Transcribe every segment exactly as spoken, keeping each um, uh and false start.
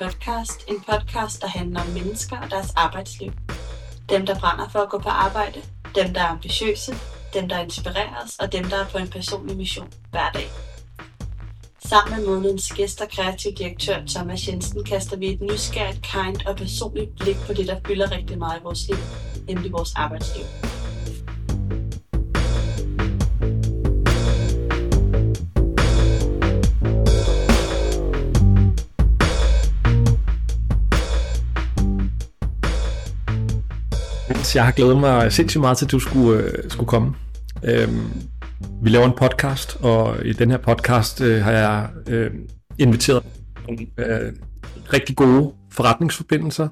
podcast, en podcast, der handler om mennesker og deres arbejdsliv. Dem, der brænder for at gå på arbejde, dem, der er ambitiøse, dem, der inspireres og dem, der er på en personlig mission hver dag. Sammen med månedens gæst og kreativ direktør Thomas Jensen kaster vi et nysgerrigt, kind og personligt blik på det, der fylder rigtig meget i vores liv, nemlig vores arbejdsliv. Jeg har glædet mig sindssygt meget til, at du skulle, øh, skulle komme. Øhm, vi laver en podcast, og i den her podcast øh, har jeg øh, inviteret øh, rigtig gode forretningsforbindelser,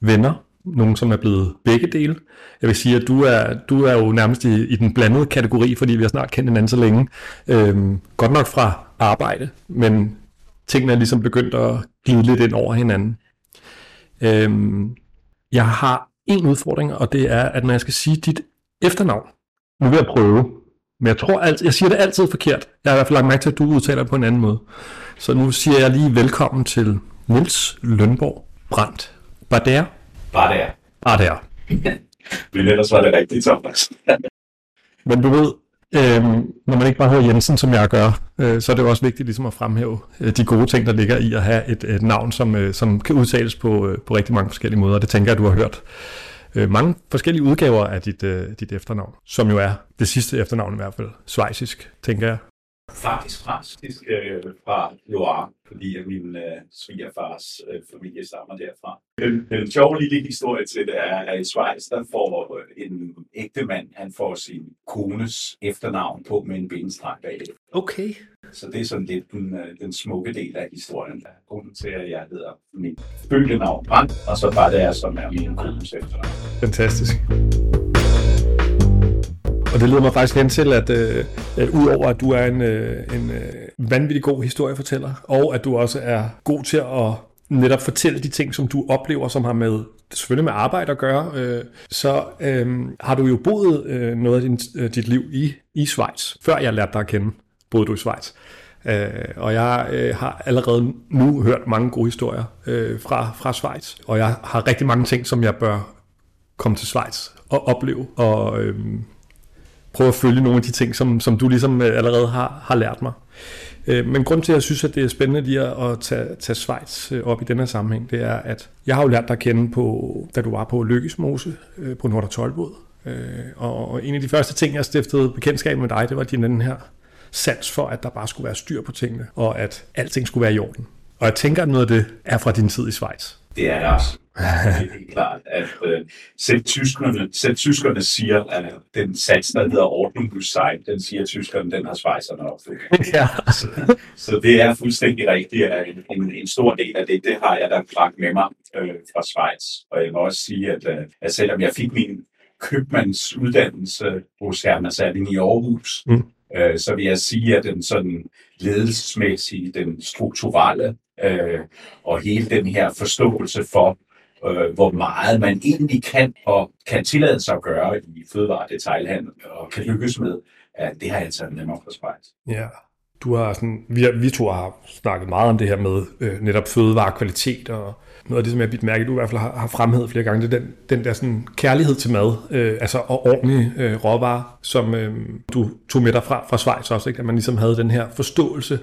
venner, nogen som er blevet begge dele. Jeg vil sige, at du er, du er jo nærmest i, i den blandede kategori, fordi vi har snart kendt hinanden så længe. Øhm, godt nok fra arbejde, men tingene er ligesom begyndt at glide lidt ind over hinanden. Øhm, jeg har en udfordring, og det er, at når jeg skal sige dit efternavn, nu vil jeg prøve, men jeg tror altid, jeg siger det altid forkert. Jeg har i hvert fald lagt mærke til, at du udtaler det på en anden måde. Så nu siger jeg lige velkommen til Niels Lønborg Brandt-Badaire. Badaire. Badaire. Men ellers var det rigtigt, Thomas. Men du ved, øh, når man ikke bare hører Jensen, som jeg gør, øh, så er det jo også vigtigt ligesom at fremhæve øh, de gode ting, der ligger i at have et, et navn, som, øh, som kan udtales på, øh, på rigtig mange forskellige måder. Det tænker jeg, du har hørt. Øh, mange forskellige udgaver af dit, øh, dit efternavn, som jo er det sidste efternavn i hvert fald. Schweizisk, tænker jeg. Faktisk fransk øh, fra Loire, fordi min øh, svigerfars øh, familie stammer derfra. Den, den sjove lille historie til det er, at i Schweiz, der får en ægte mand, han får sin kones efternavn på med en benstreg bagved. Okay. Så det er sådan lidt den, den smukke del af historien, der er grunden til, at jeg hedder min følgenavn Brandt, og så bare det er, som er min kones efternavn. Fantastisk. Og det leder mig faktisk hen til, at, øh, at udover at du er en, øh, en øh, vanvittig god historiefortæller, og at du også er god til at netop fortælle de ting, som du oplever, som har med selvfølgelig med arbejde at gøre, øh, så øh, har du jo boet øh, noget af din, øh, dit liv i, i Schweiz. Før jeg lærte dig at kende, boede du i Schweiz. Øh, og jeg øh, har allerede nu hørt mange gode historier øh, fra, fra Schweiz, og jeg har rigtig mange ting, som jeg bør komme til Schweiz og opleve, og øh, prøve at følge nogle af de ting, som, som du ligesom allerede har, har lært mig. Men grund til, at jeg synes, at det er spændende lige at tage, tage Schweiz op i den her sammenhæng, det er, at jeg har jo lært dig at kende, på, da du var på Lykkesmose på Nørreport. Og en af de første ting, jeg stiftede bekendtskab med dig, det var din den her sans for, at der bare skulle være styr på tingene, og at alting skulle være i orden. Og jeg tænker, at noget af det er fra din tid i Schweiz. Det er det også. Det er helt klart, at øh, selv, tyskerne, selv tyskerne siger, at den sats, der hedder Ordnung plus Sein, den siger, at tyskerne, den har schweizerne opfyldt. Ja. Så, så det er fuldstændig rigtigt, at en, en stor del af det, det har jeg da bragt med mig øh, fra Schweiz. Og jeg må også sige, at, øh, at selvom jeg fik min købmandsuddannelse hos Hermann i Aarhus, mm. øh, så vil jeg sige, at den sådan ledelsesmæssige, den strukturelle øh, og hele den her forståelse for, Øh, hvor meget man egentlig kan og kan tillade sig at gøre i fødevaredetailhandel og kan lykkes med, at det har jeg taget nemmere fra Schweiz. Ja, du har sådan, vi, vi to har snakket meget om det her med øh, netop fødevarekvalitet, og noget af det, som jeg har bidt mærke, du i hvert fald har, har fremhævet flere gange, det er den, den der sådan kærlighed til mad, øh, altså og ordentlige øh, råvarer, som øh, du tog med dig fra, fra Schweiz også, ikke? At man ligesom havde den her forståelse,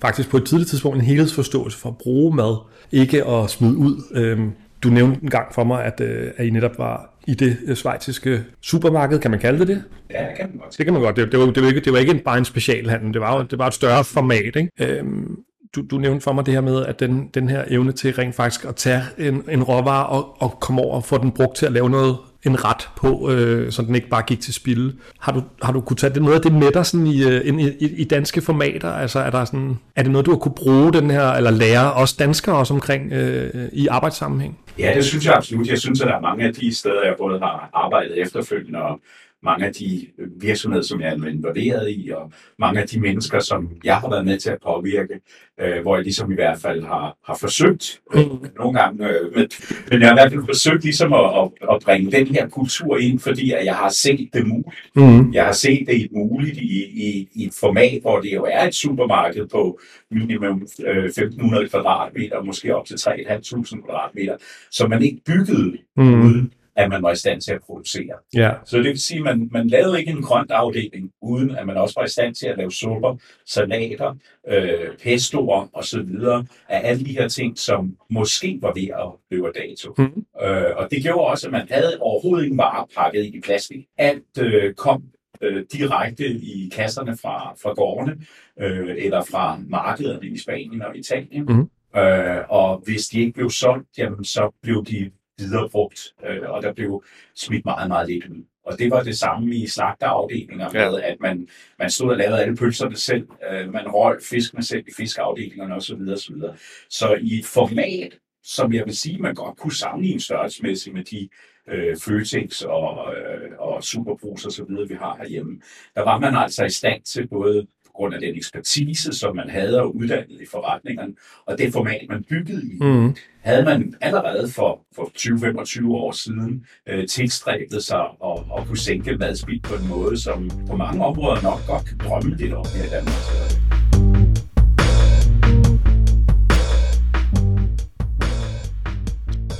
faktisk på et tidligt tidspunkt en helhedsforståelse for at bruge mad, ikke at smide ud. Øh, Du nævnte en gang for mig, at, at I netop var i det schweiziske supermarked, kan man kalde det det? Ja, det kan man godt. Det kan man godt. Det, det, var, det, var, ikke, det var ikke bare en specialhandel, det var jo det var et større format, ikke? Øhm, du, du nævnte for mig det her med, at den, den her evne til rent faktisk at tage en, en råvare og, og komme over og få den brugt til at lave noget, en ret på, øh, så den ikke bare gik til spilde. Har du, har du kunnet tage det, noget af det med dig sådan i, i, i, i danske formater? Altså, er, der sådan, er det noget, du har kunne bruge den her, eller lære os danskere også omkring øh, i arbejdssammenhæng? Ja, det synes jeg absolut. Jeg synes, at der er mange af de steder, jeg både har arbejdet efterfølgende og mange af de virksomheder, som jeg er involveret i, og mange af de mennesker, som jeg har været med til at påvirke, øh, hvor jeg ligesom i hvert fald har, har forsøgt, øh, nogle gange, øh, men, men jeg har i hvert fald forsøgt ligesom at, at, at bringe den her kultur ind, fordi at jeg har set det muligt. Mm. Jeg har set det muligt i, i, i et format, hvor det jo er et supermarked på minimum øh, femten hundrede kvadratmeter, og måske op til tre tusind fem hundrede kvadratmeter, som man ikke byggede mm. uden at man var i stand til at producere. Yeah. Så det vil sige, at man, man lavede ikke en grønt afdeling, uden at man også var i stand til at lave supper, salater, øh, pestoer osv. af alle de her ting, som måske var ved at løbe af dato. Mm. Øh, og det gjorde også, at man havde overhovedet ikke varer pakket i plastik. Alt øh, kom øh, direkte i kasserne fra, fra gårdene, øh, eller fra markederne i Spanien og Italien. Mm. Øh, og hvis de ikke blev solgt, jamen, så blev de viderebrugt, øh, og der blev smidt meget, meget lidt ud. Og det var det samme i slagterafdelinger med, ja. at man, man stod og lavede alle pølserne selv, øh, man røg fiskene selv i fiskeafdelingerne osv. osv. Så i et format, som jeg vil sige, man godt kunne sammenligne størrelsesmæssigt med de øh, Føtex og, øh, og Superbrus og så videre, vi har herhjemme, der var man altså i stand til både grund af den ekspertise, som man havde og uddannet i forretningerne, og det format, man byggede i, mm. havde man allerede for, for tyve til femogtyve år siden øh, tilstræbet sig og, og kunne sænke madspild på en måde, som på mange områder nok godt kan drømme lidt om her i Danmark.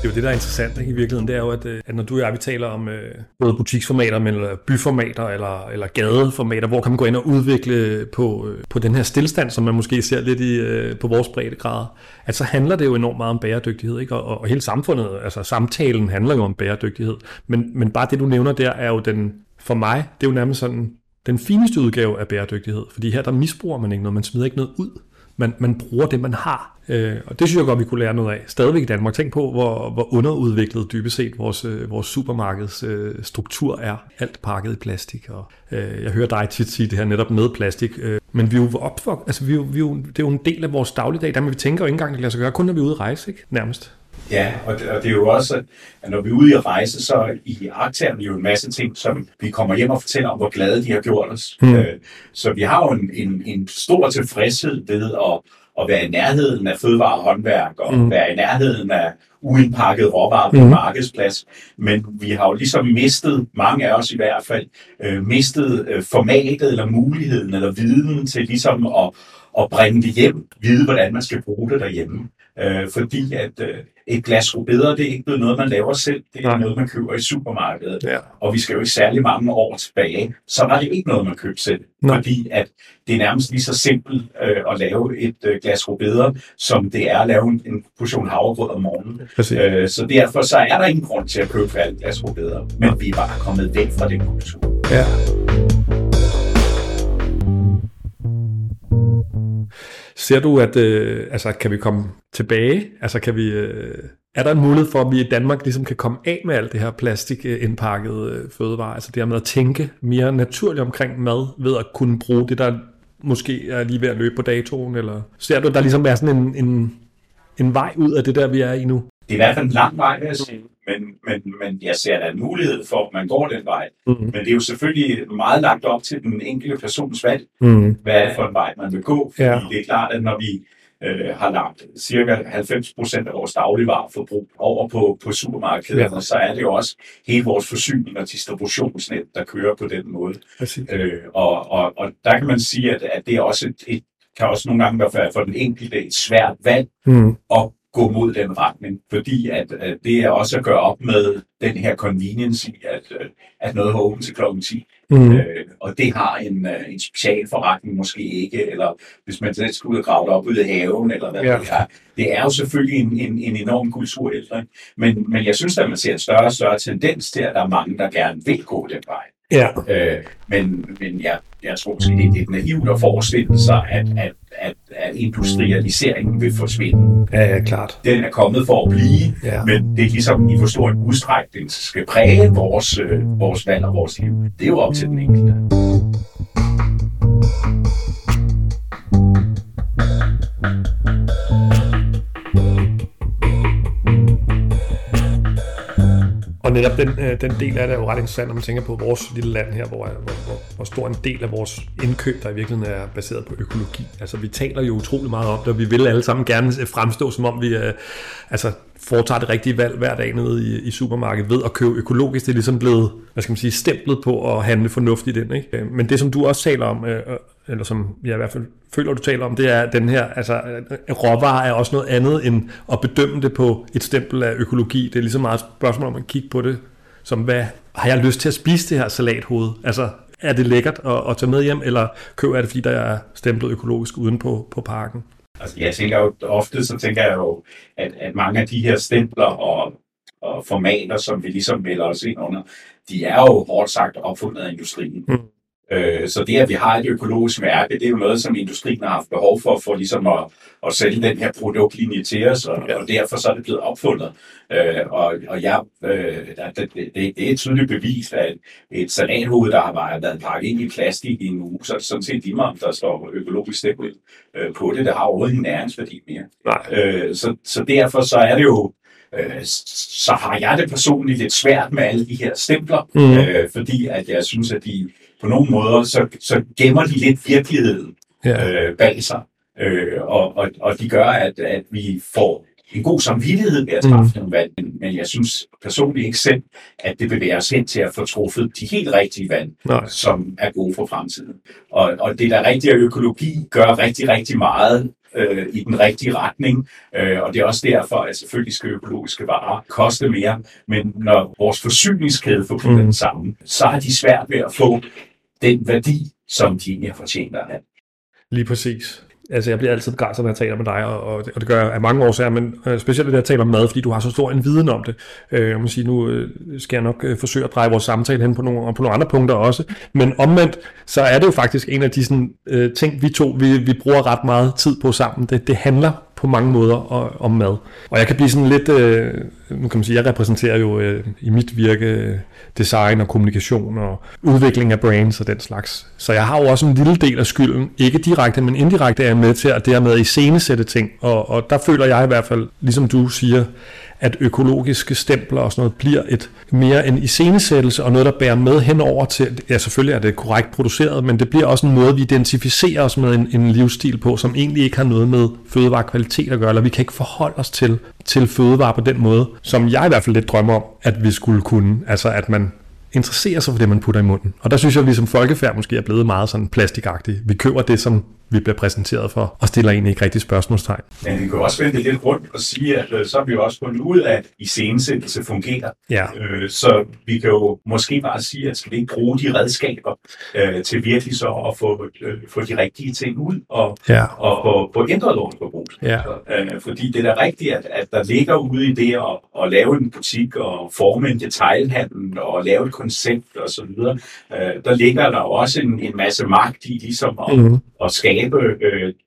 Det er jo det, der er interessant ikke, i virkeligheden, det er jo, at, at når du og jeg, vi taler om øh, både butiksformater, men eller byformater eller, eller gadeformater, hvor kan man gå ind og udvikle på, øh, på den her stillstand, som man måske ser lidt i, øh, på vores breddegrader, at så handler det jo enormt meget om bæredygtighed, ikke? Og, og, og hele samfundet, altså samtalen handler jo om bæredygtighed, men, men bare det, du nævner der, er jo den, for mig, det er jo nærmest sådan den fineste udgave af bæredygtighed, fordi her der misbruger man ikke noget, man smider ikke noget ud. Man, man bruger det, man har. Øh, og det synes jeg godt, vi kunne lære noget af. Stadigvæk i Danmark. Tænk på, hvor, hvor underudviklet dybest set vores, øh, vores supermarkeds øh, struktur er. Alt pakket i plastik. Og, øh, jeg hører dig tit sige det her netop med plastik. Øh, men vi er jo opvokset. Altså, vi er jo, vi er jo, det er jo en del af vores dagligdag. Der men vi tænker jo ikke engang, det lader sig gøre. Kun når vi er ude at rejse, ikke? Nærmest. Ja, og det, og det er jo også, at når vi er ude at rejse, så i akteren er jo en masse ting, som vi kommer hjem og fortæller om, hvor glade de har gjort os. Mm. Øh, så vi har jo en, en, en stor tilfredshed ved at, at være i nærheden af fødevarehåndværk, og mm. være i nærheden af uindpakket råvarer på mm. markedsplads. Men vi har jo ligesom mistet, mange af os i hvert fald, øh, mistet øh, formatet eller muligheden eller viden til ligesom at, at bringe det hjem, vide hvordan man skal bruge det derhjemme. Øh, fordi at øh, et glas rødbeder, det er ikke noget, man laver selv. Det er Nej. noget, man køber i supermarkedet. Ja. Og vi skal jo ikke særlig mange år tilbage, så var det ikke noget, man købte selv. Nej. Fordi at det er nærmest lige så simpelt øh, at lave et øh, glas rødbeder, som det er at lave en, en portion havregrød om morgenen. Øh, så derfor så er der ingen grund til at købe et glas rødbeder. Men vi er bare kommet væk fra den kultur. Ja. Ser du, at øh, altså, kan vi komme tilbage? Altså, kan vi, øh, er der en mulighed for, at vi i Danmark ligesom kan komme af med alt det her plastikindpakkede øh, fødevarer? Altså det her med at tænke mere naturligt omkring mad, ved at kunne bruge det, der måske er lige ved at løbe på datoen? Eller ser du, at der ligesom er sådan en, en, en vej ud af det der, vi er i nu? Det er i hvert fald en lang vej, vil jeg sige. Men, men, men jeg ser, at der er en mulighed for, at man går den vej. Mm-hmm. Men det er jo selvfølgelig meget lagt op til den enkelte persons valg, mm-hmm. hvad for en vej man vil gå. Fordi ja. det er klart, at når vi øh, har lagt cirka halvfems procent af vores dagligvareforbrug over på, på supermarkederne, ja. så er det jo også hele vores forsyning og distributionsnet, der kører på den måde. Øh, og, og, og der kan man sige, at, at det er også et, et, kan også nogle gange være for den enkelte et svært valg mm. og gå mod den retning, fordi at, at det er også at gøre op med den her convenience i, at, at noget har åbent til klokken ti, mm. øh, og det har en, en special forretning måske ikke, eller hvis man selv skal ud og grave det op ud af haven, eller hvad ja. det er. Det er jo selvfølgelig en, en, en enorm kulturændring, men, men jeg synes, at man ser en større og større tendens til, at der er mange, der gerne vil gå den vej. Ja. Øh, men men jeg, jeg tror måske, det er lidt naivt at forestille sig, at, at, at, at industrialiseringen vil forsvinde. Ja, ja, klart. Den er kommet for at blive, ja. men det er ligesom i hvor stor en udstrækning skal præge vores, øh, vores valg og vores liv. Det er jo op til den enkelte. Og netop den, øh, den del af det er jo ret interessant, når man tænker på vores lille land her, hvor, hvor, hvor, hvor stor en del af vores indkøb, der i virkeligheden er baseret på økologi. Altså vi taler jo utrolig meget om det, og vi vil alle sammen gerne fremstå, som om vi øh, altså, foretager det rigtige valg hver dag nede i, i supermarkedet ved at købe økologisk. Det er ligesom blevet, hvad skal man sige, stemplet på at handle fornuftigt ind, ikke? Men det, som du også taler om, øh, eller som jeg i hvert fald føler, du taler om, det er den her, altså råvarer er også noget andet end at bedømme det på et stempel af økologi. Det er ligesom meget et spørgsmål om at kigge på det, som hvad, har jeg lyst til at spise det her salathoved? Altså, er det lækkert at, at tage med hjem, eller køber jeg det, fordi der er stemplet økologisk uden på, på pakken? Altså, jeg tænker jo, ofte så tænker jeg jo, at, at mange af de her stempler og, og formater, som vi ligesom melder os ind under, de er jo hårdt sagt opfundet af industrien. Mm. Så det, at vi har et økologisk mærke, det er jo noget, som industrien har haft behov for, for ligesom at, at sælge den her produktlinje til os, og, og derfor så er det blevet opfundet. Og, og jeg, det, det, det er et tydeligt bevis, at et salathoved, der har været pakket ind i plastik i en uge, så er det sådan set dimmer, der står økologisk stempel på det. Det har overhovedet ingen næringsværdi mere. Så, så derfor så er det jo... så har jeg det personligt lidt svært med alle de her stempler, mm. øh, fordi at jeg synes, at de på nogle måder, så, så gemmer de lidt virkeligheden yeah. øh, bag sig, øh, og, og, og de gør, at, at vi får en god samvittighed ved at træffe nogle valg, men, men jeg synes personligt ikke selv, at det bevæger os hen til at få truffet de helt rigtige valg, Nej. som er gode for fremtiden. Og, og det der rigtige økologi gør rigtig, rigtig meget øh, i den rigtige retning, øh, og det er også derfor, at selvfølgelig skal økologiske varer koste mere, men når vores forsyningskæde får mm. den samme, så har de svært ved at få den værdi, som de egentlig har fortjent af. Lige præcis. Altså, jeg bliver altid græsset, når jeg taler med dig, og det gør jeg af mange årsager, men specielt når jeg taler om mad, fordi du har så stor en viden om det. Jeg må sige, nu skal jeg nok forsøge at dreje vores samtale hen på nogle, og på nogle andre punkter også. Men omvendt, så er det jo faktisk en af de sådan, ting, vi to vi, vi bruger ret meget tid på sammen. Det, det handler på mange måder om mad. Og jeg kan blive sådan lidt... Øh, nu kan man sige, jeg repræsenterer jo øh, i mit virke design og kommunikation og udvikling af brands og den slags. Så jeg har jo også en lille del af skylden. Ikke direkte, men indirekte er jeg med til at dermed iscenesætte ting. Og, og der føler jeg i hvert fald, ligesom du siger, at økologiske stempler og sådan noget bliver et mere en iscenesættelse og noget, der bærer med henover til... Ja, selvfølgelig er det korrekt produceret, men det bliver også en måde, vi identificerer os med en, en livsstil på, som egentlig ikke har noget med fødevarekvalitet at gøre, eller vi kan ikke forholde os til, til fødevarer på den måde, som jeg i hvert fald lidt drømmer om, at vi skulle kunne. Altså, at man interesserer sig for det, man putter i munden. Og der synes jeg, at vi som folkefærd måske er blevet meget sådan plastikagtige. Vi køber det, som vi bliver præsenteret for, og stiller egentlig ikke rigtig spørgsmålstegn. Men vi kan også vende lidt rundt og sige, at så har vi jo også fundet ud af, at iscenesættelse fungerer. Ja. Så vi kan jo måske bare sige, at skal vi ikke bruge de redskaber til virkelig så at få, få de rigtige ting ud og, ja. og få ændret lån på brug. Ja. Fordi det er da rigtigt, at, at der ligger ude i det at, at lave en butik og forme en detailhandel og lave et koncept og så videre. Der ligger der også en, en masse magt i ligesom at, mm. at skabe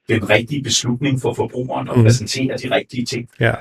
den rigtige beslutning for forbrugeren og mm. præsentere de rigtige ting. Ja.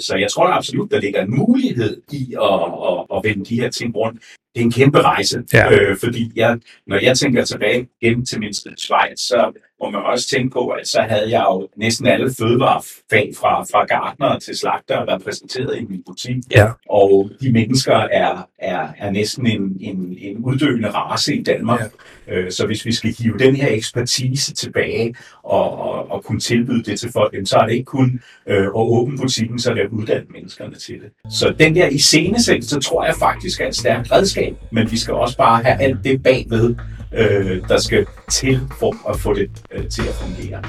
Så jeg tror der absolut, der ligger en mulighed i at, at, at vende de her ting rundt. Det er en kæmpe rejse, ja. øh, fordi jeg, når jeg tænker tilbage gennem til min Schweiz, så må man også tænke på, at så havde jeg jo næsten alle fødevarefag fra, fra gartnere til slagter repræsenteret i min butik, ja. og de mennesker er, er, er næsten en, en, en uddøende race i Danmark. Ja. Øh, så hvis vi skal hive den her ekspertise tilbage og, og, og kunne tilbyde det til folk, så er det ikke kun øh, at åbne butikken, så er det at uddanne menneskerne til det. Så den der iscenesættelse, så tror jeg faktisk er et stærkt redskab. Men vi skal også bare have alt det bagved, øh, der skal til for at få det øh, til at fungere.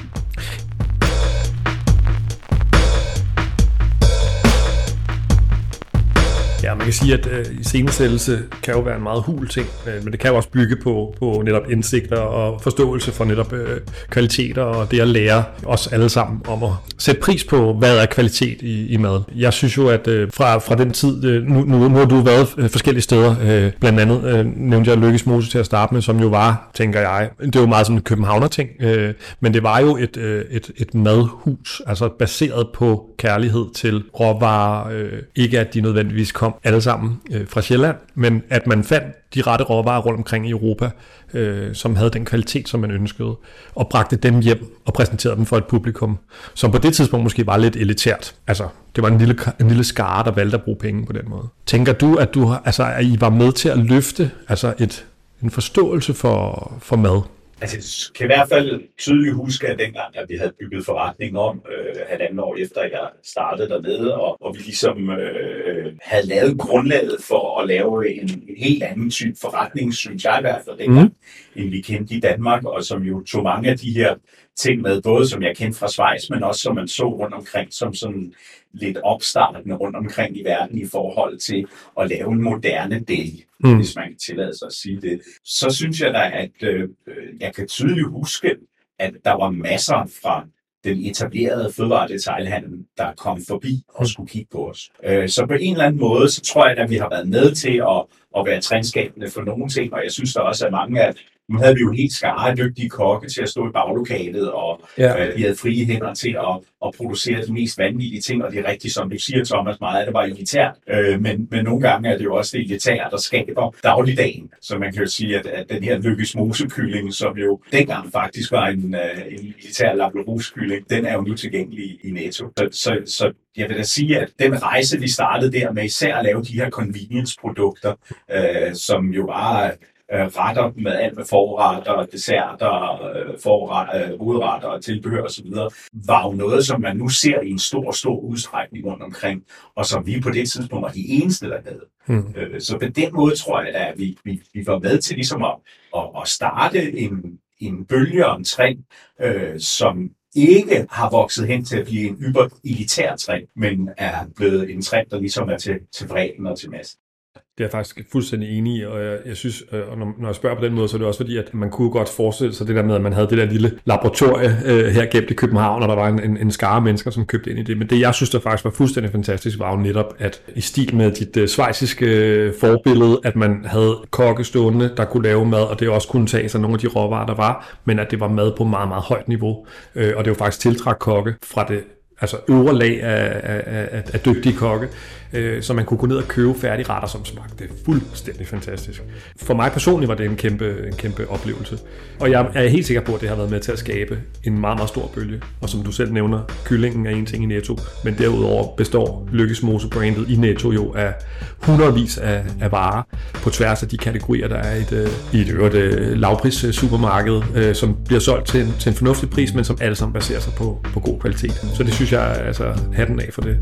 Ja, man kan sige, at øh, iscenesættelse kan jo være en meget hul ting, øh, men det kan jo også bygge på, på netop indsigter og forståelse for netop øh, kvaliteter og det at lære os alle sammen om at sætte pris på, hvad er kvalitet i, i mad. Jeg synes jo, at øh, fra, fra den tid, øh, nu, nu, nu har du været forskellige steder, øh, blandt andet øh, nævnte jeg Lykkesmose til at starte med, som jo var, tænker jeg, det var meget sådan en københavner-ting, øh, men det var jo et, øh, et, et madhus, altså baseret på kærlighed til råvarer, øh, ikke at de nødvendigvis kom alle sammen øh, fra Sjælland, men at man fandt de rette råvarer rundt omkring i Europa, øh, som havde den kvalitet, som man ønskede, og bragte dem hjem og præsenterede dem for et publikum, som på det tidspunkt måske var lidt elitært. Altså, det var en lille, en lille skare, der valgte at bruge penge på den måde. Tænker du, at, du, altså, at I var med til at løfte altså et, en forståelse for, for mad? Altså, jeg kan i hvert fald tydeligt huske, at dengang, at vi havde bygget forretningen om øh, halvanden år efter, at jeg startede dernede, og, og vi ligesom øh, havde lavet grundlaget for at lave en, en helt anden type forretning, synes jeg i hvert fald dengang, mm. end vi kendte i Danmark, og som jo tog mange af de her ting med, både som jeg kendte fra Schweiz, men også som man så rundt omkring, som sådan lidt opstartende rundt omkring i verden i forhold til at lave en moderne deli, mm. hvis man kan tillade sig at sige det. Så synes jeg da, at øh, jeg kan tydeligt huske, at der var masser fra den etablerede fødevaredetailhandel, der kom forbi og skulle kigge på os. Øh, så på en eller anden måde, så tror jeg, at vi har været med til at, at være trinskabende for nogle ting, og jeg synes der også, at mange af nu havde vi jo helt skare dygtige kokke til at stå i baglokalet, og ja. øh, vi havde frie hænder til at, at producere de mest vanvittige ting, og det er rigtigt, som du siger, Thomas, meget af det var elitært, øh, men, men nogle gange er det jo også det elitære, der skaber dagligdagen. Så man kan jo sige, at, at den her Lykkesmose-kylling, som jo dengang faktisk var en, øh, en elitær lablerus-kylling, den er jo nu tilgængelig i Netto. Så, så, så jeg vil da sige, at den rejse, vi startede der med især at lave de her convenience-produkter, øh, som jo var retter med alt med forretter, desserter, forretter, hovedretter og tilbehør osv., var jo noget, som man nu ser i en stor, stor udstrækning rundt omkring, og som vi på det tidspunkt var de eneste, der havde. Hmm. Så på den måde tror jeg, at vi, vi, vi var med til ligesom at, at, at starte en, en bølge om trend, øh, som ikke har vokset hen til at blive en yber elitær trend, men er blevet en trend, der ligesom er til, til bredden og til massen. Det er jeg faktisk fuldstændig enig i, og jeg, jeg synes, og når, når jeg spørger på den måde, så er det også fordi, at man kunne godt forestille sig det der med, at man havde det der lille laboratorie øh, her gemt i København, og der var en, en, en skare mennesker, som købte ind i det. Men det, jeg synes, der faktisk var fuldstændig fantastisk, var jo netop, at i stil med dit øh, schweiziske øh, forbillede, at man havde kokke stående, der kunne lave mad, og det også kunne tage sig nogle af de råvarer, der var, men at det var mad på meget, meget højt niveau. Øh, og det var faktisk tiltræk kokke fra det altså øvre lag af, af, af, af dygtige kokke, øh, så man kunne gå ned og købe færdige retter, som smagte fuldstændig fantastisk. For mig personligt var det en kæmpe, en kæmpe oplevelse, og jeg er helt sikker på, at det har været med til at skabe en meget, meget stor bølge, og som du selv nævner, kyllingen er en ting i Netto, men derudover består Lykkesmose-brandet i Netto jo af hundredvis af, af varer på tværs af de kategorier, der er i et, i et øvrigt lavpris-supermarked, øh, som bliver solgt til en, til en fornuftig pris, men som alle sammen baserer sig på, på god kvalitet. Så det synes synes jeg altså hatten af for det.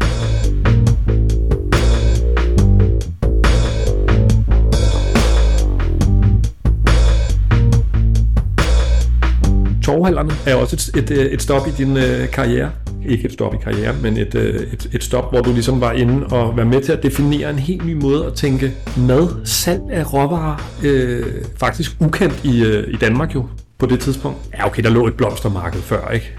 Torvehallerne er også et, et, et stop i din øh, karriere. Ikke et stop i karriere, men et, øh, et, et stop, hvor du ligesom var inde og var med til at definere en helt ny måde at tænke mad, salg af råvarer, øh, faktisk ukendt i, øh, i Danmark jo på det tidspunkt. Ja, okay, der lå et blomstermarked før, ikke?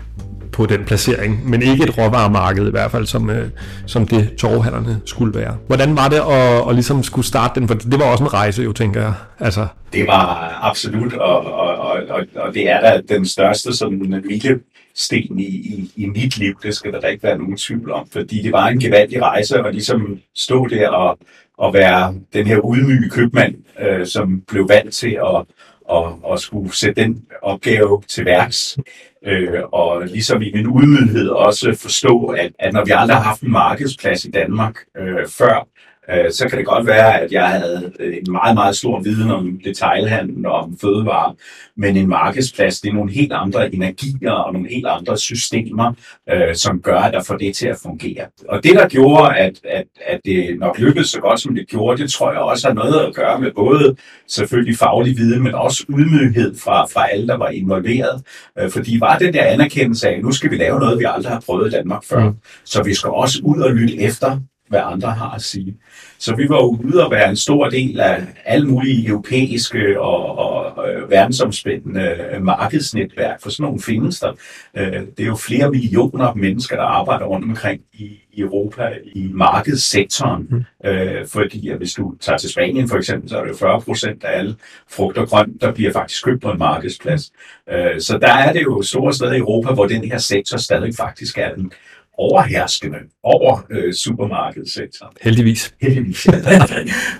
På den placering, men ikke et råvaremarked i hvert fald, som, øh, som det Torvehallerne skulle være. Hvordan var det at, at ligesom skulle starte den? For det var også en rejse, jo, tænker jeg. Altså. Det var absolut, og, og, og, og det er da den største sådan milepæl sten i, i, i mit liv, det skal der ikke være nogen tvivl om, fordi det var en gevaldig rejse, og ligesom stå der og, og være den her udmyge købmand, øh, som blev valgt til at Og, og skulle sætte den opgave til værks, øh, og ligesom i min udmyndighed også forstå, at, at når vi aldrig har haft en markedsplads i Danmark øh, før, øh, så kan det godt være, at jeg havde en meget, meget stor viden om detailhandel og om fødevarer, men en markedsplads, det er nogle helt andre energier og nogle helt andre systemer, øh, som gør, at der får det til at fungere. Og det, der gjorde, at, at, at det nok lykkedes så godt, som det gjorde, det tror jeg også har noget at gøre med både selvfølgelig faglig viden, men også ydmyghed fra, fra alle, der var involveret. Øh, fordi var den der anerkendelse af, at nu skal vi lave noget, vi aldrig har prøvet i Danmark før, mm. så vi skal også ud og lytte efter, hvad andre har at sige. Så vi var ude at være en stor del af alle mulige europæiske og, og øh, verdensomspændende markedsnetværk, for sådan nogle findes der. Øh, det er jo flere millioner mennesker, der arbejder rundt omkring i, i Europa i markedssektoren, mm. øh, fordi at hvis du tager til Spanien for eksempel, så er det fyrre procent af alle frugt og grønt, der bliver faktisk købt på en markedsplads. Øh, så der er det jo store steder i Europa, hvor den her sektor stadig faktisk er den overherskende over øh, supermarkedssektoren. Heldigvis. Heldigvis.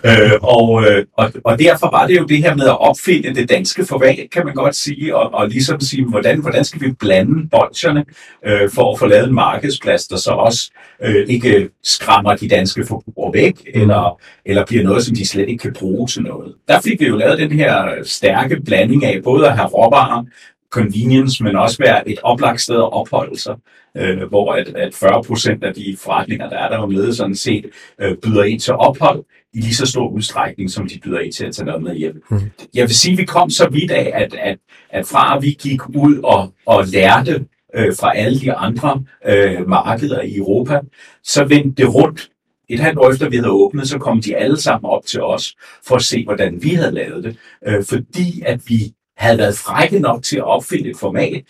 øh, og, øh, og, og derfor var det jo det her med at opfinde det danske forvæg, kan man godt sige, og, og ligesom sige, hvordan, hvordan skal vi blande bolcherne øh, for at få lavet en markedsplads, der så også øh, ikke skræmmer de danske forbrugere væk, eller, eller bliver noget, som de slet ikke kan bruge til noget. Der fik vi jo lavet den her stærke blanding af både at have råvarer, convenience, men også være et oplagt sted at opholde sig, øh, hvor at, at fyrre procent af de forretninger, der er der jo med, sådan set øh, byder ind til ophold i lige så stor udstrækning, som de byder ind til at tage noget med hjem. Mm. Jeg vil sige, at vi kom så vidt af, at, at, at fra vi gik ud og, og lærte øh, fra alle de andre øh, markeder i Europa, så vendte det rundt. Et halvt år efter vi havde åbnet, så kom de alle sammen op til os for at se, hvordan vi havde lavet det, øh, fordi at vi havde været frække nok til at opfinde et format,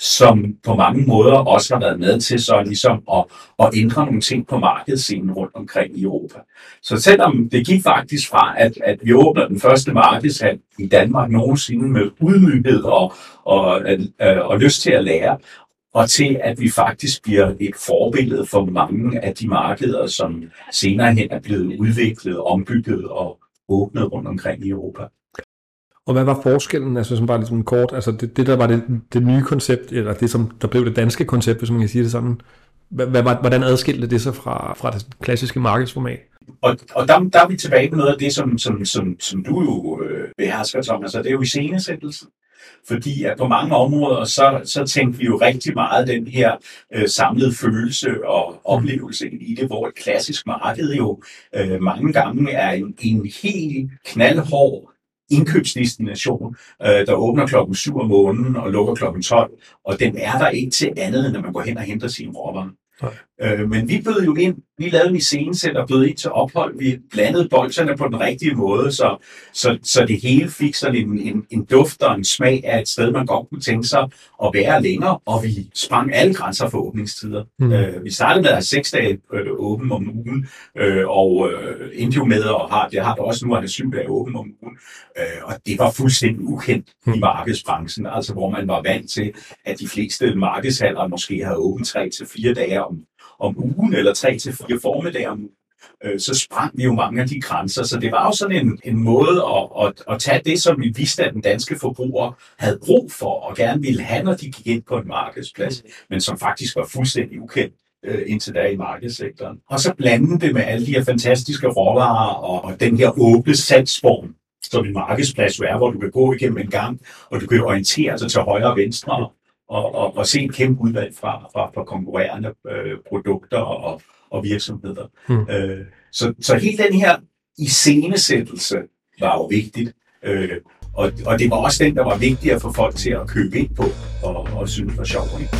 som på mange måder også har været med til så ligesom at, at ændre nogle ting på markedsscenen rundt omkring i Europa. Så selvom det gik faktisk fra, at, at vi åbner den første markedshal i Danmark nogensinde med udmyghed og, og, og, og lyst til at lære, og til at vi faktisk bliver et forbillede for mange af de markeder, som senere hen er blevet udviklet, ombygget og åbnet rundt omkring i Europa. Og hvad var forskellen, altså som bare lidt ligesom kort, altså det, det der var det, det nye koncept, eller det som der blev det danske koncept, hvis man kan sige det sådan, hvad, hvordan adskilte det sig fra, fra det klassiske markedsformat? Og, og der, der er vi tilbage på noget af det, som, som, som, som du jo øh, behersker, Thomas, og det er jo iscenesættelsen. Fordi at på mange områder, så, så tænkte vi jo rigtig meget den her øh, samlede følelse og oplevelse i det, hvor et klassisk marked jo øh, mange gange er en, en helt knaldhård indkøbsdestination, der åbner klokken syv om morgenen og lukker klokken tolv, og den er der ikke til andet, end at man går hen og henter sine råvarer. Okay. Men vi bød jo ind, vi lavede en iscenesæt og bød ind til ophold, vi blandede bolcherne på den rigtige måde, så, så, så det hele fik sådan en, en, en duft og en smag af et sted, man godt kunne tænke sig at være længere, og vi sprang alle grænser for åbningstider. Mm. Vi startede med at have seks dage åben om ugen, og endte jo med, og har, det har der også nu, at have syv dage åben om ugen, og det var fuldstændig ukendt i markedsbranchen, altså hvor man var vant til, at de fleste markedshaller måske havde åbent tre til fire dage om, om ugen, eller tre til fire formiddage om ugen, øh, så sprang vi jo mange af de grænser. Så det var jo sådan en, en måde at, at, at tage det, som vi vidste, at den danske forbruger havde brug for, og gerne ville have, når de gik ind på en markedsplads, men som faktisk var fuldstændig ukendt øh, indtil da i markedssektoren. Og så blande det med alle de her fantastiske råvarer og, og den her åbne salgsform, som en markedsplads er, hvor du kan gå igennem en gang, og du kan orientere sig til højre og venstre, Og, og, og se et kæmpe udvalg fra, fra, fra konkurrerende øh, produkter og, og virksomheder. Mm. Øh, så, så hele den her iscenesættelse var jo vigtigt, øh, og, og det var også den, der var vigtig at få folk til at købe ind på og, og synes var sjov. Ikke?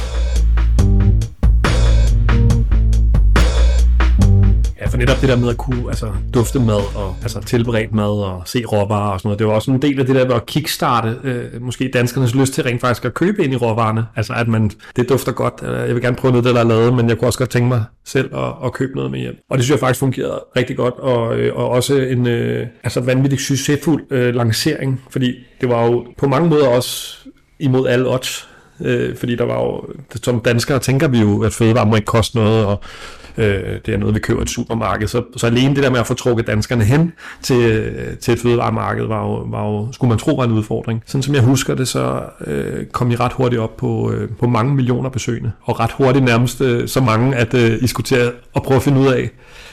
Ja, for netop det der med at kunne altså, dufte mad og altså, tilberedt mad og se råvarer og sådan noget, det var også en del af det der med at kickstarte øh, måske danskernes lyst til rent faktisk at købe ind i råvarerne. Altså at man, det dufter godt, jeg vil gerne prøve noget, der er lavet, men jeg kunne også godt tænke mig selv at, at købe noget med hjem. Og det synes jeg faktisk fungerede rigtig godt, og, øh, og også en øh, altså vanvittigt succesfuld øh, lancering, fordi det var jo på mange måder også imod alle odds, øh, fordi der var jo, som danskere tænker vi jo, at fødevarer må ikke koste noget, og det er noget, vi køber i et supermarked. Så, så alene det der med at få trukket danskerne hen til, til et fødevaremarked, var jo, var jo, skulle man tro var en udfordring. Sådan som jeg husker det, så øh, kom I ret hurtigt op på, øh, på mange millioner besøgende. Og ret hurtigt nærmest øh, så mange, at øh, I skulle til at prøve at finde ud af,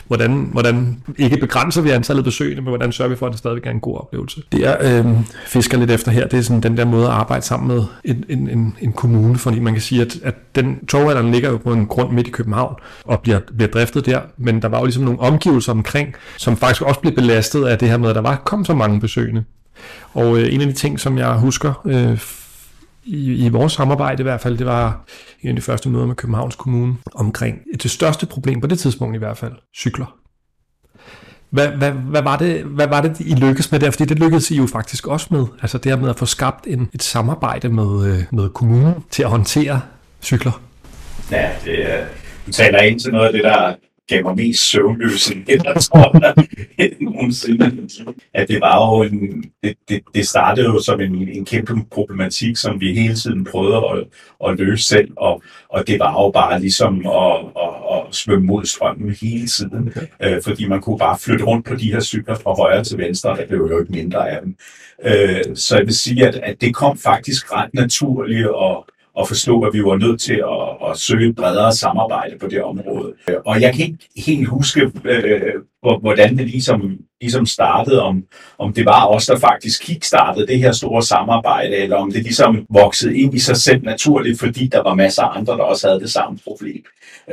hvordan, hvordan ikke begrænser vi antallet besøgende, men hvordan sørger vi for, at det stadigvæk er en god oplevelse. Det jeg øh, fisker lidt efter her, det er sådan den der måde at arbejde sammen med en, en, en, en kommune, fordi man kan sige, at, at den Torvehallerne ligger jo på en grund midt i København og bliver bliver driftet der, men der var jo ligesom nogle omgivelser omkring, som faktisk også blev belastet af det her med, at der var kom så mange besøgende. Og øh, en af de ting, som jeg husker øh, i, i vores samarbejde i hvert fald, det var en af de første møder med Københavns Kommune omkring det største problem på det tidspunkt i hvert fald, cykler. Hvad, hvad, hvad, var det, hvad var det, I lykkedes med der? Fordi det lykkedes I jo faktisk også med. Altså det her med at få skabt en, et samarbejde med, øh, med kommunen til at håndtere cykler. Ja, det er... Du taler ind til noget af det, der gav mig mest søvnløs end jeg tror, at det var jo en, det, det, det startede jo som en, en kæmpe problematik, som vi hele tiden prøvede at, at løse selv, og, og det var jo bare ligesom at, at, at svømme mod strømmen hele tiden, øh, fordi man kunne bare flytte rundt på de her cykler fra højre til venstre, og der blev jo ikke mindre af dem. Øh, så jeg vil sige, at, at det kom faktisk ret naturligt, og og forstå, at vi var nødt til at, at søge bredere samarbejde på det område. Og jeg kan ikke helt huske, øh, hvordan det ligesom, ligesom startede, om, om det var os, der faktisk kickstartede det her store samarbejde, eller om det ligesom voksede ind i sig selv naturligt, fordi der var masser af andre, der også havde det samme problem.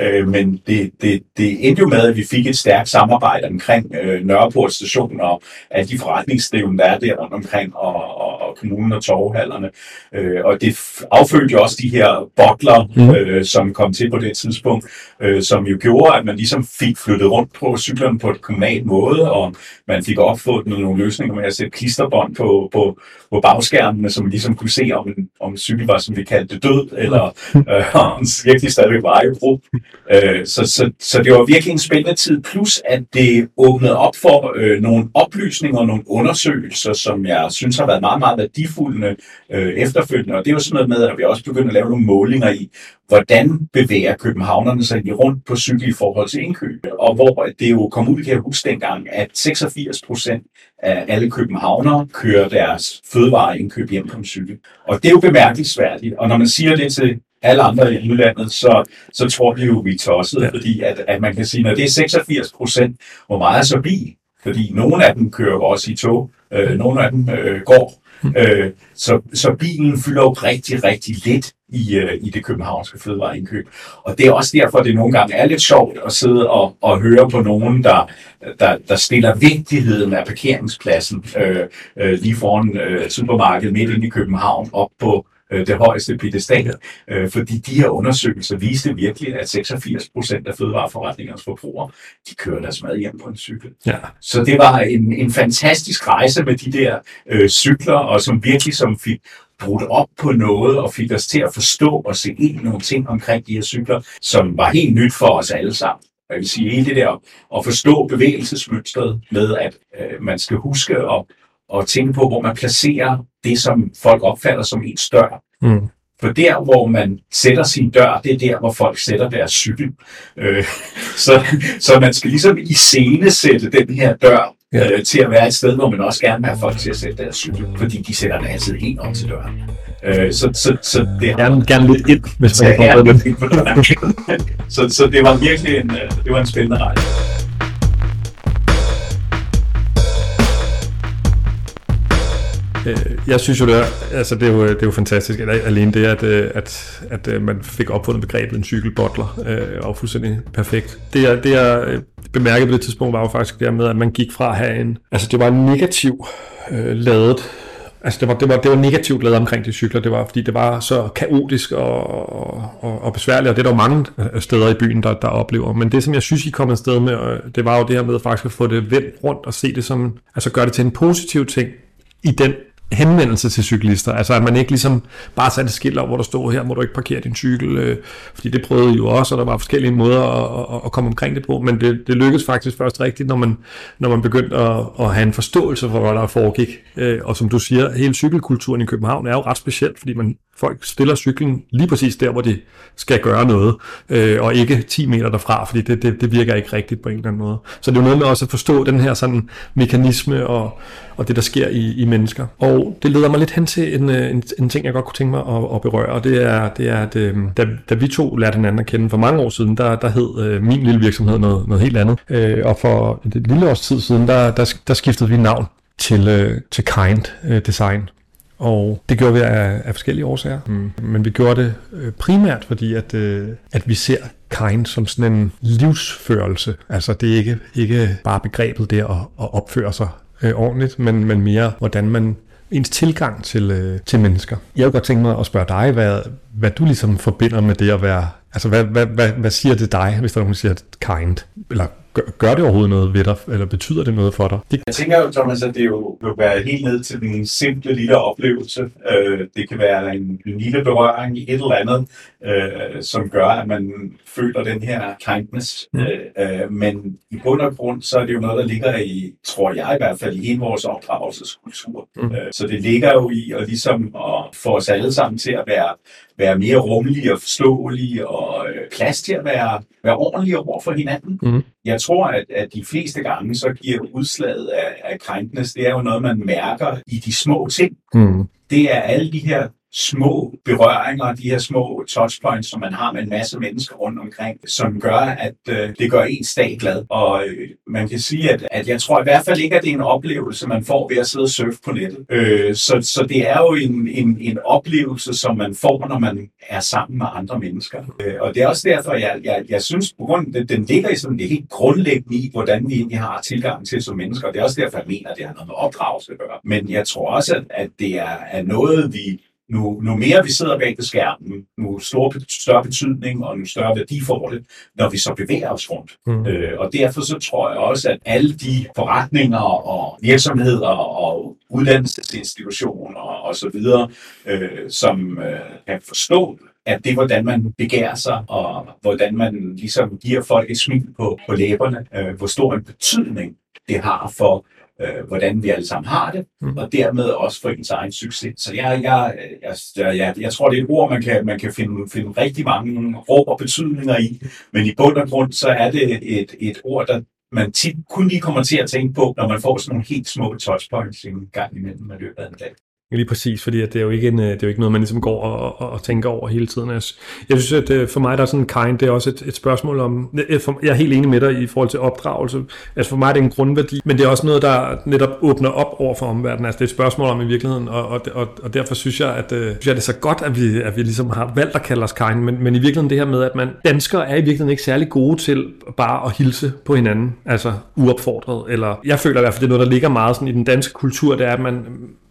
Øh, men det, det, det endte jo med, at vi fik et stærkt samarbejde omkring øh, Nørreport stationen og alle de forretningsdrivende, der er der rundt omkring, og, og kommunen og Torvehallerne. Øh, og det affødte jo også de her bottler, mm. øh, som kom til på det tidspunkt, øh, som jo gjorde, at man ligesom fik flyttet rundt på cyklerne på et kommunalt måde, og man fik opfundet nogle løsninger med at sætte klisterbånd på, på, på bagskærmene, som man ligesom kunne se, om en, om cykel var, som vi kaldte det, død, eller øh, om virkelig stadigvæk var i brug. Øh, så, så, så det var virkelig en spændende tid, plus at det åbnede op for øh, nogle oplysninger og nogle undersøgelser, som jeg synes har været meget, meget værdifulde øh, efterfølgende, og det er jo sådan noget med, at vi også begynder at lave nogle målinger i, hvordan bevæger københavnerne sig rundt på cykel i forhold til indkøb, og hvor det jo kom ud, kan jeg huske dengang, at seksogfirs procent af alle københavnere kører deres fødevareindkøb hjem på en cykel. Og det er jo bemærkelsesværdigt, og når man siger det til alle andre i udlandet, så, så tror de jo, vi er tosset, fordi at, at man kan sige, når det er seksogfirs procent, hvor meget så bliver, fordi nogle af dem kører også i tog, øh, nogle af dem øh, går. Øh, så, så bilen fylder jo rigtig, rigtig lidt i, øh, i det københavnske fødevareindkøb. Og det er også derfor, det nogle gange er lidt sjovt at sidde og, og høre på nogen, der, der, der stiller vigtigheden af parkeringspladsen øh, øh, lige foran øh, supermarkedet midt inde i København op på øh, det højeste piedestal. Øh, fordi de her undersøgelser viste virkelig, at seksogfirs procent af fødevareforretningernes forbrugere, de kører deres mad hjem på en cykel. Ja. Så det var en, en fantastisk rejse med de der øh, cykler, og som virkelig som fik brudt op på noget og fik os til at forstå og se ind i nogle ting omkring de her cykler, som var helt nyt for os alle sammen. Jeg vil sige, hele det der at forstå bevægelsesmønstret med, at øh, man skal huske og, og tænke på, hvor man placerer det, som folk opfatter som ens dør. Mm. For der, hvor man sætter sin dør, det er der, hvor folk sætter deres cykel. Øh, så, så man skal ligesom iscenesætte den her dør, ja, til at være et sted, hvor man også gerne vil have folk til at sætte deres cykel, fordi de sætter den altid helt op til døren. Øh, så, så, så det er gerne, gerne lidt ind, hvis man kan prøve det. så, så det var virkelig en, det var en spændende rejse. Jeg synes jo, det er, altså det er jo, det er jo fantastisk, alene det, at, at, at man fik opfundet begrebet en cykelbottler, og fuldstændig perfekt. Det jeg, det, jeg bemærkede på det tidspunkt, var jo faktisk det med, at man gik fra at have en, altså det var en negativ øh, ladet, altså det var, det var, det var negativt ladet omkring de cykler, det var, fordi det var så kaotisk og, og, og besværligt, og det er der mange steder i byen, der, der oplever. Men det, som jeg synes, I kom afsted med, det var jo det her med faktisk at få det vendt rundt og se det som, altså gøre det til en positiv ting i den henvendelse til cyklister, altså at man ikke ligesom bare satte skiller, hvor der stod, her må du ikke parkere din cykel, øh, fordi det prøvede I jo også, og der var forskellige måder at, at, at komme omkring det på, men det, det lykkedes faktisk først rigtigt, når man, når man begyndte at, at have en forståelse for, hvad der foregik, øh, og som du siger, hele cykelkulturen i København er jo ret specielt, fordi man, folk stiller cyklen lige præcis der, hvor de skal gøre noget, øh, og ikke ti meter derfra, fordi det, det, det virker ikke rigtigt på en eller anden måde. Så det er jo noget med også at forstå den her sådan mekanisme og, og det, der sker i, i mennesker. Og det leder mig lidt hen til en, en, en ting, jeg godt kunne tænke mig at, at berøre, og det er, det er at øh, da, da vi to lærte hinanden at kende for mange år siden, der, der hed øh, min lille virksomhed noget, noget helt andet, øh, og for et lille års tid siden, der, der, der skiftede vi navn til, øh, til Kind øh, Design. Og det gjorde vi af, af forskellige årsager, mm. men vi gjorde det øh, primært, fordi at, øh, at vi ser Kind som sådan en livsførelse. Altså det er ikke, ikke bare begrebet der at, at opføre sig øh, ordentligt, men, men mere hvordan man ens tilgang til, øh, til mennesker. Jeg kunne godt tænke mig at spørge dig, hvad, hvad du ligesom forbinder med det at være, altså hvad, hvad, hvad, hvad siger det dig, hvis der er nogen, der siger Kind, eller Gør, gør det overhovedet noget ved dig, eller betyder det noget for dig? Det... Jeg tænker jo, Thomas, at det jo vil være helt ned til den simple lille oplevelse. Øh, det kan være en lille berøring i et eller andet, øh, som gør, at man føler den her kindness. Mm. Øh, men i bund og grund, så er det jo noget, der ligger i, tror jeg i hvert fald, i hele vores opdragelseskultur. Mm. Øh, så det ligger jo i at, ligesom at få os alle sammen til at være, være mere rummelige og forståelige, og øh, plads til at være, være ordentlige over for hinanden. Mm. Jeg tror, at, at de fleste gange, så giver udslaget af, af krænknes, det er jo noget, man mærker i de små ting. Mm. Det er alle de her små berøringer, de her små touchpoints, som man har med en masse mennesker rundt omkring, som gør, at øh, det gør ens dag glad. Og øh, man kan sige, at, at jeg tror i hvert fald ikke, at det er en oplevelse, man får ved at sidde og surfe på nettet. Øh, så, så det er jo en, en, en oplevelse, som man får, når man er sammen med andre mennesker. Øh, og det er også derfor, jeg, jeg, jeg synes, på grund af, den ligger i sådan det helt grundlæggende i, hvordan vi egentlig har tilgang til som mennesker. Det er også derfor, jeg mener, at det har noget med opdragelse at gøre. Men jeg tror også, at, at det er, er noget, vi... Nu, nu mere vi sidder bag ved skærmen, nu større betydning og nu større værdi for det, når vi så bevæger os rundt. Mm. Øh, og derfor så tror jeg også, at alle de forretninger og virksomheder og uddannelsesinstitutioner og så videre, øh, som øh, kan forstå, at det er, hvordan man begærer sig, og hvordan man ligesom giver folk et smil på, på læberne, øh, hvor stor en betydning det har for hvordan vi alle sammen har det, mm. og dermed også for ens egen succes. Så jeg, jeg, jeg, jeg, jeg tror, det er et ord, man kan, man kan finde, finde rigtig mange råb og betydninger i, men i bund og grund, så er det et, et ord, der man tit kun lige kommer til at tænke på, når man får sådan nogle helt små touchpoints en gang imellem i løbet af en dag. Lige præcis, fordi det er jo ikke, en, det er jo ikke noget, man ligesom går og, og, og tænker over hele tiden. Jeg synes, at for mig der er sådan en kind, det er også et, et spørgsmål om, jeg er helt enig med dig i forhold til opdragelse, altså for mig er det en grundværdi, men det er også noget, der netop åbner op over for omverdenen, altså det er et spørgsmål om i virkeligheden, og, og, og, og derfor synes jeg, at øh, synes jeg, det er så godt, at vi, at vi ligesom har valgt at kalde os kind, men, men i virkeligheden det her med, at man danskere er i virkeligheden ikke særlig gode til bare at hilse på hinanden, altså uopfordret, eller jeg føler i hvert fald, det er noget, der ligger meget sådan i den danske kultur, det er, at man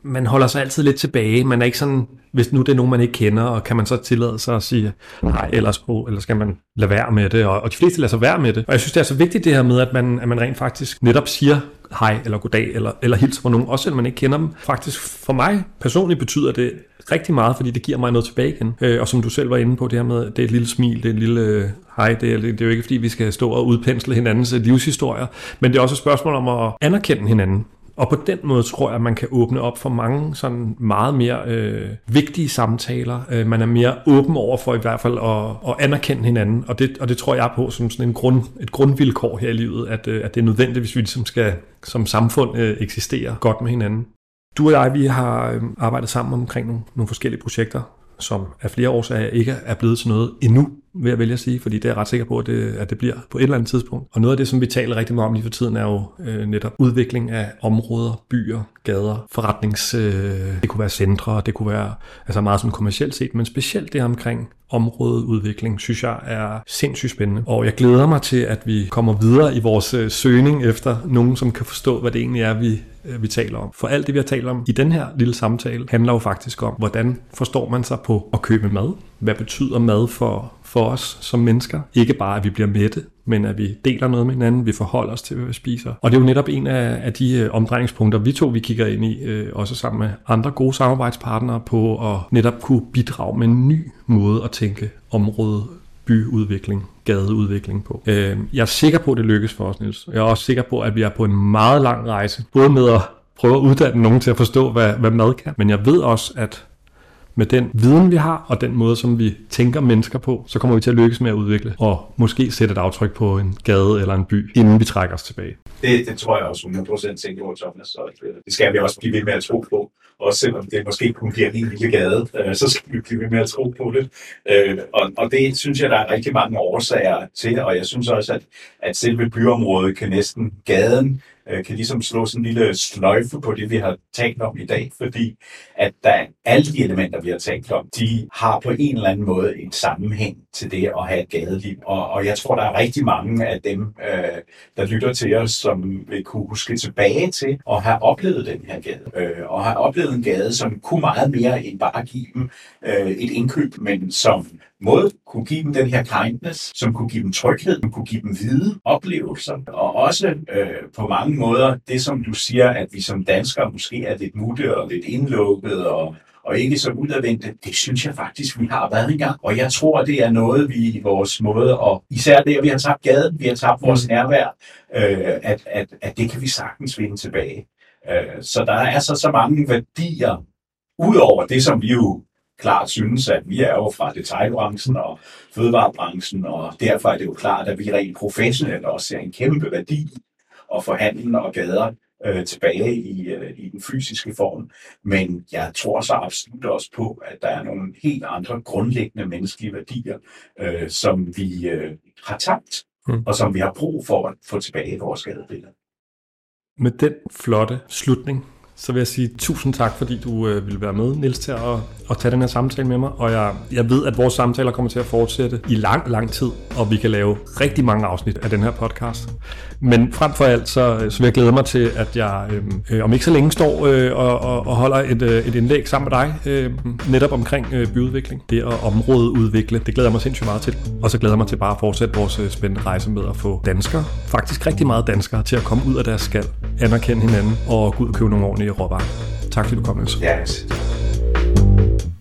man holder sig altid lidt tilbage. Man er ikke sådan, hvis nu det er nogen, man ikke kender, og kan man så tillade sig at sige nej, ellers, oh, ellers skal man lade være med det, og, og de fleste lader sig være med det. Og jeg synes, det er så vigtigt det her med, at man, at man rent faktisk netop siger hej, eller goddag, eller, eller hilser på nogen, også selvom man ikke kender dem. Faktisk for mig personligt betyder det rigtig meget, fordi det giver mig noget tilbage igen. Øh, og som du selv var inde på, det her med, det er et lille smil, det er et lille øh, hej, det er, det er jo ikke fordi, vi skal stå og udpensle hinandens livshistorier, men det er også et spørgsmål om at anerkende hinanden. Og på den måde tror jeg, at man kan åbne op for mange sådan meget mere øh, vigtige samtaler. Øh, man er mere åben over for i hvert fald at, at anerkende hinanden. Og det, og det tror jeg på som sådan en grund, et grundvilkår her i livet, at, øh, at det er nødvendigt, hvis vi ligesom skal som samfund øh, eksistere godt med hinanden. Du og jeg, vi har øh, arbejdet sammen omkring nogle, nogle forskellige projekter, som af flere årsager ikke er blevet til noget endnu, vil jeg vælge at sige, fordi det er jeg ret sikker på, at det, at det bliver på et eller andet tidspunkt. Og noget af det, som vi taler rigtig meget om lige for tiden, er jo øh, netop udvikling af områder, byer, gader, forretnings... Øh, det kunne være centre, det kunne være altså meget sådan kommercielt set, men specielt det omkring områdeudvikling, synes jeg er sindssygt spændende. Og jeg glæder mig til, at vi kommer videre i vores øh, søgning efter nogen, som kan forstå, hvad det egentlig er, vi... vi taler om. For alt det, vi har talt om i den her lille samtale, handler jo faktisk om, hvordan forstår man sig på at købe mad? Hvad betyder mad for, for os som mennesker? Ikke bare, at vi bliver mætte, men at vi deler noget med hinanden, vi forholder os til, hvad vi spiser. Og det er jo netop en af, af de omdrejningspunkter, vi to vi kigger ind i, øh, også sammen med andre gode samarbejdspartnere på at netop kunne bidrage med en ny måde at tænke område, byudvikling, gadeudvikling på. Øh, jeg er sikker på, at det lykkes for os, Niels. Jeg er også sikker på, at vi er på en meget lang rejse, både med at prøve at uddanne nogen til at forstå, hvad, hvad mad kan. Men jeg ved også, at med den viden, vi har, og den måde, som vi tænker mennesker på, så kommer vi til at lykkes med at udvikle, og måske sætte et aftryk på en gade eller en by, inden vi trækker os tilbage. Det, det tror jeg også hundrede procent tænker over, Thomas, så det skal vi også blive ved med at tro på. Også selvom det måske kun bliver en lille gade, øh, så skal vi blive ved med at tro på det. Øh, og, og det synes jeg, der er rigtig mange årsager til, og jeg synes også, at, at selve byområdet kan næsten gaden, kan ligesom slå sådan en lille sløjfe på det, vi har talt om i dag, fordi at der, alle de elementer, vi har talt om, de har på en eller anden måde en sammenhæng til det at have et gadeliv. Og, og jeg tror, der er rigtig mange af dem, øh, der lytter til os, som vil kunne huske tilbage til at have oplevet den her gade, øh, og have oplevet en gade, som kunne meget mere end bare give dem øh, et indkøb, men som måde kunne give dem den her kindness, som kunne give dem tryghed, som kunne give dem vide oplevelser, og også øh, på mange måder det, som du siger, at vi som danskere måske er lidt mutte og lidt indlukket og og ikke så udadvendte, det synes jeg faktisk, vi har været engang. Og jeg tror, det er noget, vi i vores måde, og især der, vi har tabt gaden, vi har tabt vores nærvær, øh, at, at, at det kan vi sagtens vinde tilbage. Øh, så der er så, så mange værdier, udover det, som vi jo klart synes, at vi er jo fra detailbranchen og fødevarebranchen, og derfor er det jo klart, at vi rent professionelt også ser en kæmpe værdi og forhandle og gader tilbage i, i den fysiske form, men jeg tror så absolut også på, at der er nogle helt andre grundlæggende menneskelige værdier, øh, som vi øh, har tabt, mm. og som vi har brug for at få tilbage i vores gadebillede. Med den flotte slutning, så vil jeg sige tusind tak, fordi du øh, ville være med, Niels, til at, at tage den her samtale med mig, og jeg, jeg ved, at vores samtaler kommer til at fortsætte i lang, lang tid, og vi kan lave rigtig mange afsnit af den her podcast. Men frem for alt, så, så vil jeg glæde mig til, at jeg øh, om ikke så længe står øh, og, og, og holder et, øh, et indlæg sammen med dig, øh, netop omkring øh, byudvikling, det at områdeudvikle, det glæder jeg mig sindssygt meget til. Og så glæder jeg mig til bare at fortsætte vores øh, spændende rejse med at få danskere, faktisk rigtig meget danskere, til at komme ud af deres skal, anerkende hinanden og gå ud og købe nogle ordentlige råvarer. Tak fordi du kom, Niels. Yes.